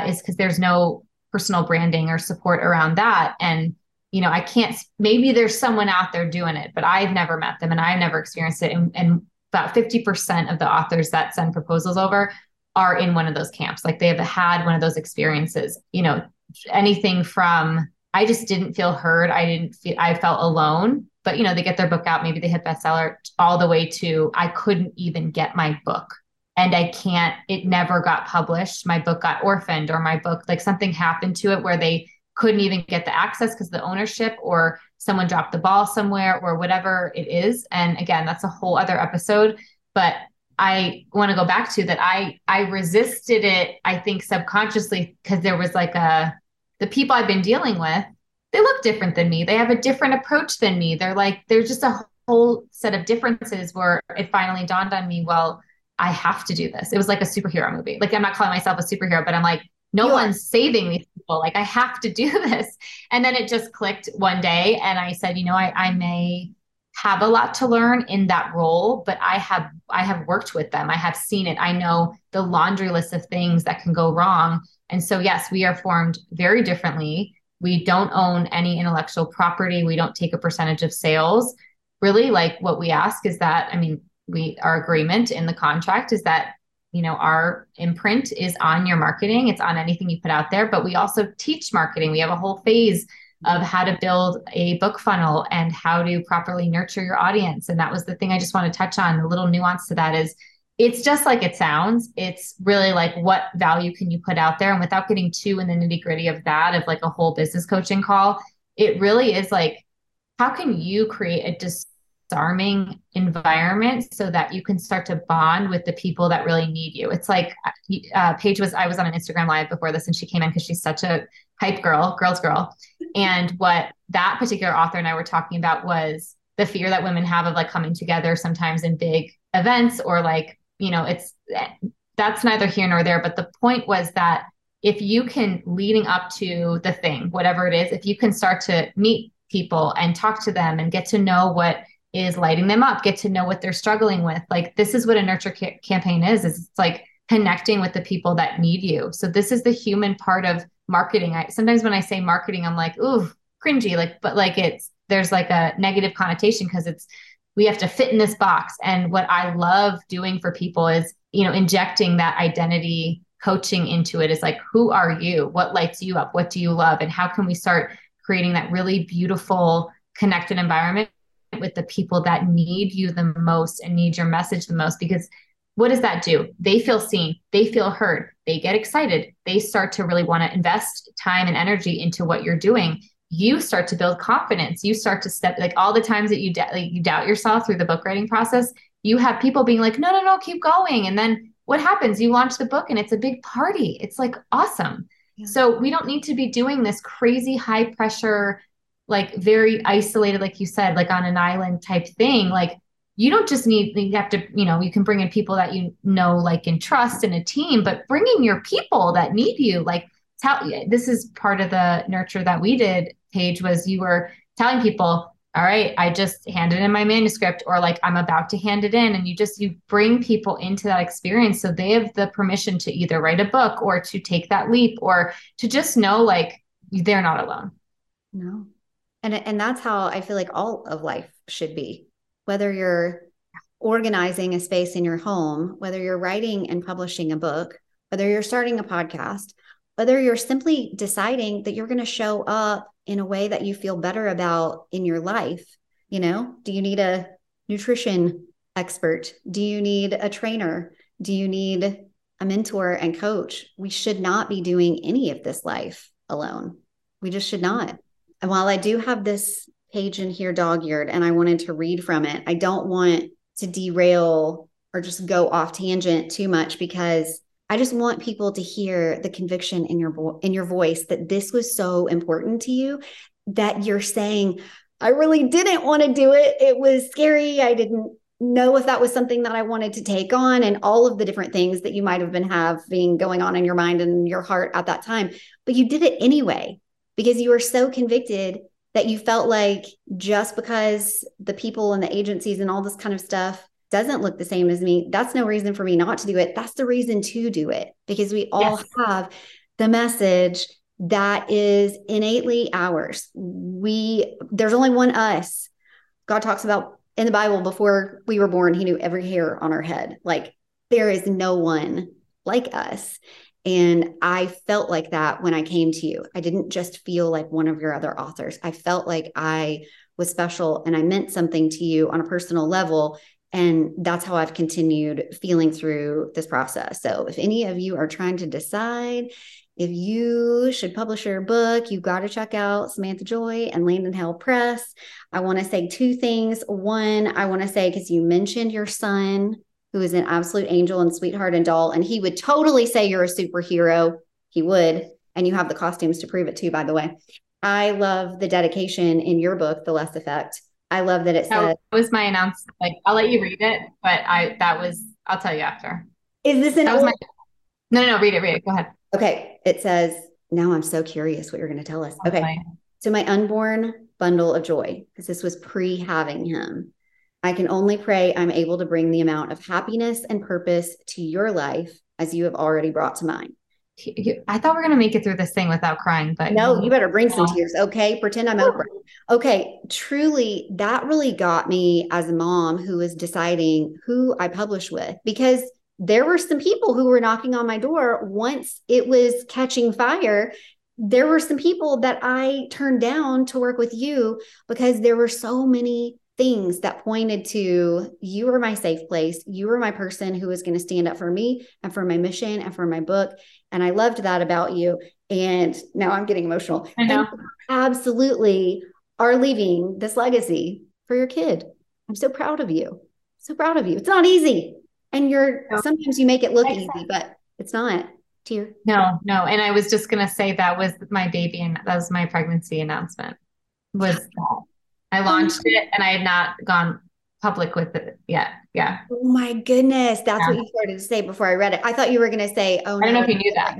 is because there's no personal branding or support around that. And, you know, I can't, maybe there's someone out there doing it, but I've never met them and I've never experienced it. And about 50% of the authors that send proposals over are in one of those camps. Like they have had one of those experiences, you know, anything from, I just didn't feel heard. I felt alone, but you know, they get their book out, maybe they hit bestseller, all the way to, I couldn't even get my book. And it never got published. My book got orphaned, or my book, like something happened to it where they couldn't even get the access because the ownership, or someone dropped the ball somewhere, or whatever it is. And again, that's a whole other episode, but I want to go back to that. I resisted it, I think subconsciously, because there was like the people I've been dealing with, they look different than me. They have a different approach than me. They're like, there's just a whole set of differences where it finally dawned on me, well, I have to do this. It was like a superhero movie. Like I'm not calling myself a superhero, but I'm like, no one's saving these people. Like I have to do this. And then it just clicked one day. And I said, you know, I may have a lot to learn in that role, but I have worked with them. I have seen it. I know the laundry list of things that can go wrong. And so yes, we are formed very differently. We don't own any intellectual property. We don't take a percentage of sales. Really, like what we ask is that, I mean, our agreement in the contract is that, you know, our imprint is on your marketing. It's on anything you put out there, but we also teach marketing. We have a whole phase of how to build a book funnel and how to properly nurture your audience. And that was the thing I just want to touch on. The little nuance to that is it's just like it sounds. It's really like, what value can you put out there? And without getting too in the nitty gritty of that, of like a whole business coaching call, it really is like, how can you create a disarming environment so that you can start to bond with the people that really need you? It's like Paige was, I was on an Instagram live before this and she came in because she's such a hype girl, girl's girl. And what that particular author and I were talking about was the fear that women have of like coming together sometimes in big events, or like, you know, that's neither here nor there. But the point was that if you can, leading up to the thing, whatever it is, if you can start to meet people and talk to them and get to know what is lighting them up, get to know what they're struggling with. Like, this is what a nurture campaign is it's like connecting with the people that need you. So this is the human part of marketing. Sometimes when I say marketing, I'm like, ooh, cringy, like, but like there's like a negative connotation because we have to fit in this box. And what I love doing for people is, you know, injecting that identity coaching into it. Is like, who are you? What lights you up? What do you love? And how can we start creating that really beautiful connected environment with the people that need you the most and need your message the most? Because what does that do? They feel seen, they feel heard, they get excited, they start to really want to invest time and energy into what you're doing. you start to build confidence. You start to step, like all the times that you doubt yourself through the book writing process, you have people being like, no, keep going. And then what happens? You launch the book and it's a big party. It's like awesome. Yeah. So we don't need to be doing this crazy high pressure, like very isolated, like you said, like on an island type thing. Like you don't just need, you have to, you know, you can bring in people that, you know, like and trust in a team, but bring in your people that need you. Like this is part of the nurture that we did, Paige, was you were telling people, all right, I just handed in my manuscript, or like, I'm about to hand it in. And you bring people into that experience. So they have the permission to either write a book or to take that leap or to just know, like, they're not alone. No. And that's how I feel like all of life should be, whether you're organizing a space in your home, whether you're writing and publishing a book, whether you're starting a podcast, whether you're simply deciding that you're going to show up in a way that you feel better about in your life. You know, do you need a nutrition expert? Do you need a trainer? Do you need a mentor and coach? We should not be doing any of this life alone. We just should not. And while I do have this page in here dog-eared and I wanted to read from it, I don't want to derail or just go off tangent too much, because I just want people to hear the conviction in your voice that this was so important to you, that you're saying, I really didn't want to do it. It was scary. I didn't know if that was something that I wanted to take on, and all of the different things that you might have been having going on in your mind and your heart at that time. But you did it anyway, because you were so convicted that you felt like just because the people and the agencies and all this kind of stuff doesn't look the same as me, that's no reason for me not to do it. That's the reason to do it, because we all have the message that is innately ours. There's only one us. God talks about in the Bible, before we were born, he knew every hair on our head. Like, there is no one like us. And I felt like that when I came to you. I didn't just feel like one of your other authors. I felt like I was special and I meant something to you on a personal level. And that's how I've continued feeling through this process. So if any of you are trying to decide if you should publish your book, you've got to check out Samantha Joy and Landon Hale Press. I want to say two things. One, I want to say, because you mentioned your son, who is an absolute angel and sweetheart and doll, and he would totally say you're a superhero. He would. And you have the costumes to prove it too, by the way. I love the dedication in your book, The Less Effect. I love that it says, that was my announcement. Like, I'll let you read it, but I'll tell you after. Is this No, read it. Go ahead. Okay. It says, now I'm so curious what you're going to tell us. Okay. So my unborn bundle of joy, because this was pre-having him. I can only pray I'm able to bring the amount of happiness and purpose to your life as you have already brought to mine. I thought we were going to make it through this thing without crying, but no, you better bring some tears. Okay. Pretend I'm over. Okay. Truly, that really got me as a mom who is deciding who I publish with, because there were some people who were knocking on my door. Once it was catching fire, there were some people that I turned down to work with you, because there were so many things that pointed to, you were my safe place. You were my person who was going to stand up for me and for my mission and for my book. And I loved that about you. And now I'm getting emotional. I know. And absolutely are leaving this legacy for your kid. I'm so proud of you. It's not easy. And sometimes you make it look easy, but it's not. Tear. No. And I was just going to say, that was my baby. And that was my pregnancy announcement. I launched it and I had not gone public with it yet. Yeah. Oh my goodness. That's what you started to say before I read it. I thought you were going to say, I don't know if you knew that.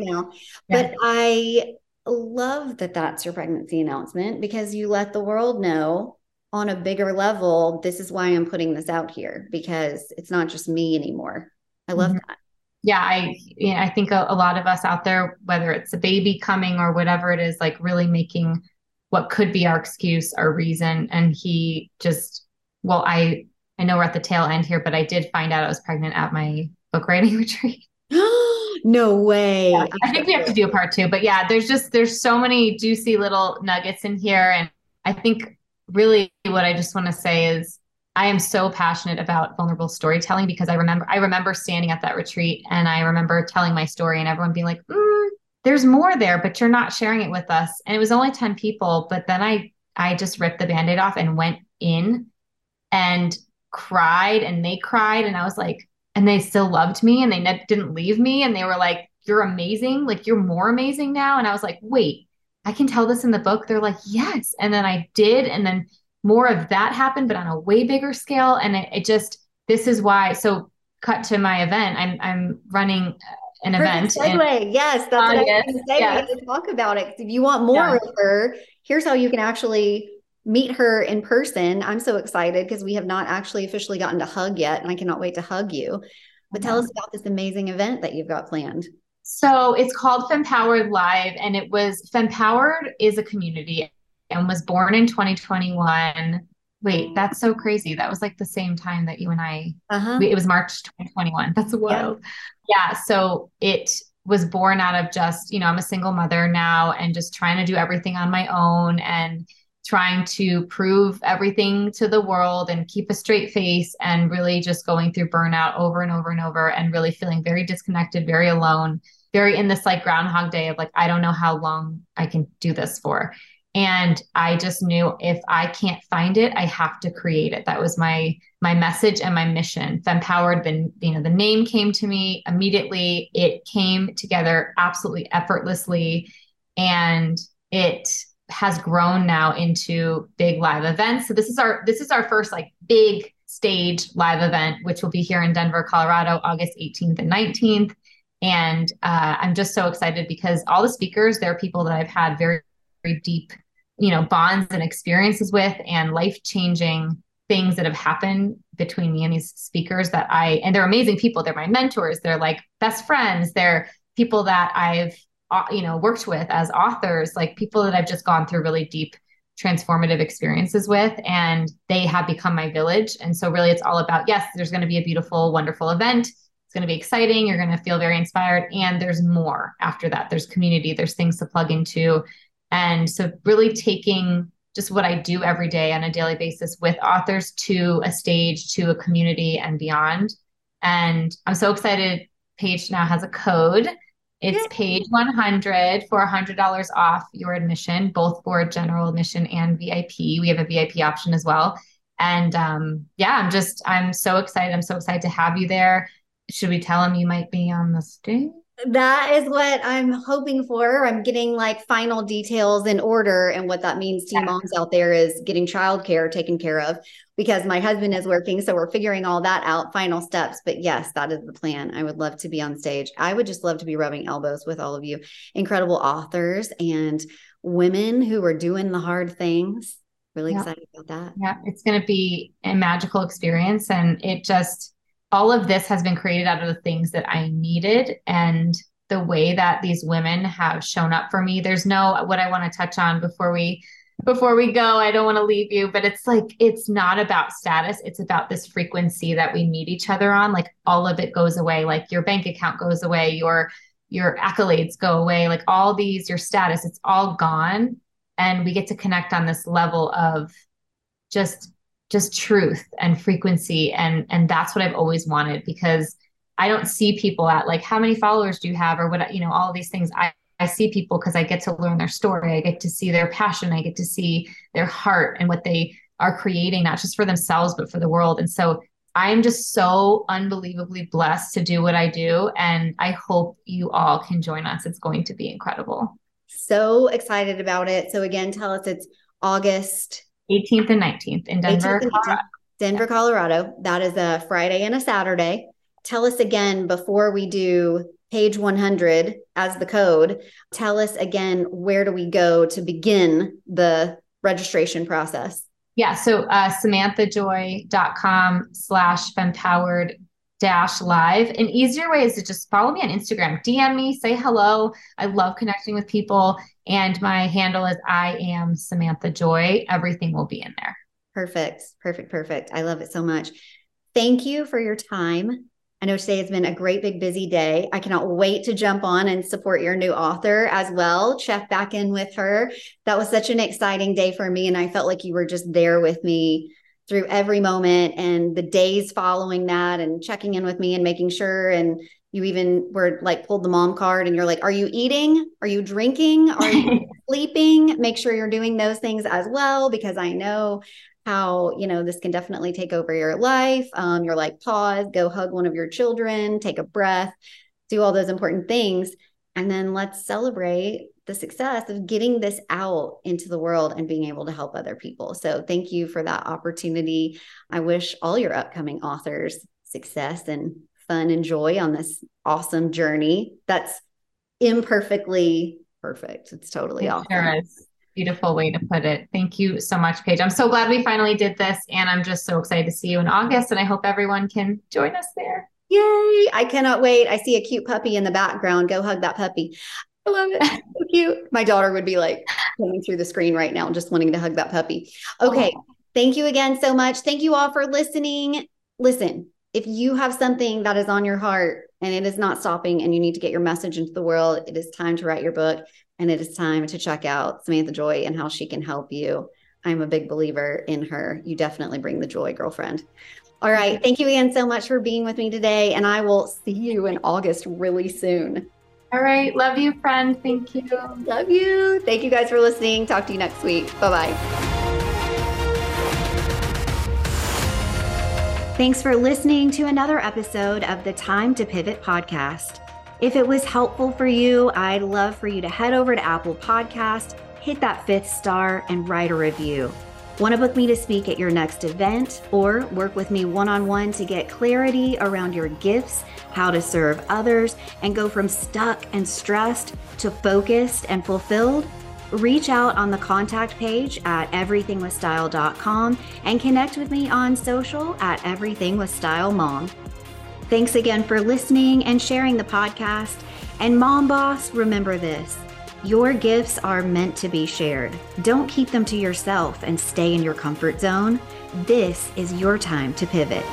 But I love that that's your pregnancy announcement, because you let the world know on a bigger level, this is why I'm putting this out here, because it's not just me anymore. I love that. Yeah. I think a lot of us out there, whether it's a baby coming or whatever it is, like really making what could be our excuse, our reason. And I know we're at the tail end here, but I did find out I was pregnant at my book writing retreat. No way. Yeah, I think we have to do a part two, but yeah, there's so many juicy little nuggets in here. And I think really what I just want to say is I am so passionate about vulnerable storytelling, because I remember standing at that retreat and I remember telling my story and everyone being like, there's more there, but you're not sharing it with us. And it was only 10 people, but then I just ripped the Band-Aid off and went in and cried, and they cried. And I was like, and they still loved me, and they didn't leave me. And they were like, you're amazing. Like, you're more amazing now. And I was like, wait, I can tell this in the book. They're like, yes. And then I did. And then more of that happened, but on a way bigger scale. And it just, this is why. So cut to my event. I'm running an event. Yes. That's what I was going to say. Yes. We have to talk about it. If you want more of her, here's how you can actually meet her in person. I'm so excited because we have not actually officially gotten to hug yet, and I cannot wait to hug you. But tell us about this amazing event that you've got planned. So it's called FemPowered Live, and it was, FemPowered is a community and was born in 2021. Wait, that's so crazy. That was like the same time that you and I, it was March 2021. That's wild. Yeah. So it was born out of just, you know, I'm a single mother now and just trying to do everything on my own and trying to prove everything to the world and keep a straight face and really just going through burnout over and over and over and really feeling very disconnected, very alone, very in this like Groundhog Day of like, I don't know how long I can do this for. And I just knew if I can't find it, I have to create it. That was my message and my mission. FemPowered, the name came to me immediately. It came together absolutely effortlessly, and it has grown now into big live events. So this is our first like big stage live event, which will be here in Denver, Colorado, August 18th and 19th. And I'm just so excited because all the speakers, they're people that I've had very, very deep, bonds and experiences with, and life-changing things that have happened between me and these speakers and they're amazing people. They're my mentors. They're like best friends. They're people that I've, worked with as authors, like people that I've just gone through really deep transformative experiences with, and they have become my village. And so really it's all about, yes, there's going to be a beautiful, wonderful event. It's going to be exciting. You're going to feel very inspired. And there's more after that. There's community, there's things to plug into. And so really taking just what I do every day on a daily basis with authors to a stage, to a community and beyond. And I'm so excited. Paige now has a code. It's Paige 100 for $100 off your admission, both for general admission and VIP. We have a VIP option as well. And I'm so excited. I'm so excited to have you there. Should we tell them you might be on the stage? That is what I'm hoping for. I'm getting like final details in order. And what that means to you moms out there is getting childcare taken care of, because my husband is working. So we're figuring all that out, final steps. But yes, that is the plan. I would love to be on stage. I would just love to be rubbing elbows with all of you incredible authors and women who are doing the hard things. Really excited about that. Yeah, it's going to be a magical experience. And it just... all of this has been created out of the things that I needed and the way that these women have shown up for me. There's no, what I want to touch on before we go, I don't want to leave you, but it's like, it's not about status. It's about this frequency that we meet each other on. Like all of it goes away. Like your bank account goes away, your accolades go away. Like all these, your status, it's all gone. And we get to connect on this level of just truth and frequency. And that's what I've always wanted, because I don't see people at like, how many followers do you have or what, all these things. I see people because I get to learn their story. I get to see their passion. I get to see their heart and what they are creating, not just for themselves, but for the world. And so I'm just so unbelievably blessed to do what I do. And I hope you all can join us. It's going to be incredible. So excited about it. So again, tell us it's August 18th and 19th in Denver, Colorado. Denver, Colorado. That is a Friday and a Saturday. Tell us again, before we do Page 100 as the code, tell us again, where do we go to begin the registration process? Yeah. So samanthajoy.com/FemPowered-live. An easier way is to just follow me on Instagram, DM me, say hello. I love connecting with people. And my handle is I am Samantha Joy. Everything will be in there. Perfect. Perfect. Perfect. I love it so much. Thank you for your time. I know today has been a great big busy day. I cannot wait to jump on and support your new author as well. Check back in with her. That was such an exciting day for me. And I felt like you were just there with me through every moment and the days following that, and checking in with me and making sure and You even were like pulled the mom card and you're like, are you eating? Are you drinking? Are you sleeping? Make sure you're doing those things as well, because I know how, you know, this can definitely take over your life. You're like, pause, go hug one of your children, take a breath, do all those important things. And then let's celebrate the success of getting this out into the world and being able to help other people. So thank you for that opportunity. I wish all your upcoming authors success and fun and joy on this awesome journey. That's imperfectly perfect. It's totally it awesome. Sure is. Beautiful way to put it. Thank you so much, Paige. I'm so glad we finally did this, and I'm just so excited to see you in August, and I hope everyone can join us there. Yay. I cannot wait. I see a cute puppy in the background. Go hug that puppy. I love it. So cute. My daughter would be like coming through the screen right now, just wanting to hug that puppy. Okay. Oh. Thank you again so much. Thank you all for listening. Listen, if you have something that is on your heart and it is not stopping and you need to get your message into the world, it is time to write your book, and it is time to check out Samantha Joy and how she can help you. I'm a big believer in her. You definitely bring the joy, girlfriend. All right. Thank you again so much for being with me today. And I will see you in August really soon. All right. Love you, friend. Thank you. Love you. Thank you guys for listening. Talk to you next week. Bye-bye. Thanks for listening to another episode of the Time to Pivot podcast. If it was helpful for you, I'd love for you to head over to Apple Podcasts, hit that 5th star, and write a review. Want to book me to speak at your next event or work with me one-on-one to get clarity around your gifts, how to serve others, and go from stuck and stressed to focused and fulfilled? Reach out on the contact page at everythingwithstyle.com and connect with me on social at everythingwithstylemom. Thanks again for listening and sharing the podcast. And Mom Boss, remember this: your gifts are meant to be shared. Don't keep them to yourself and stay in your comfort zone. This is your time to pivot.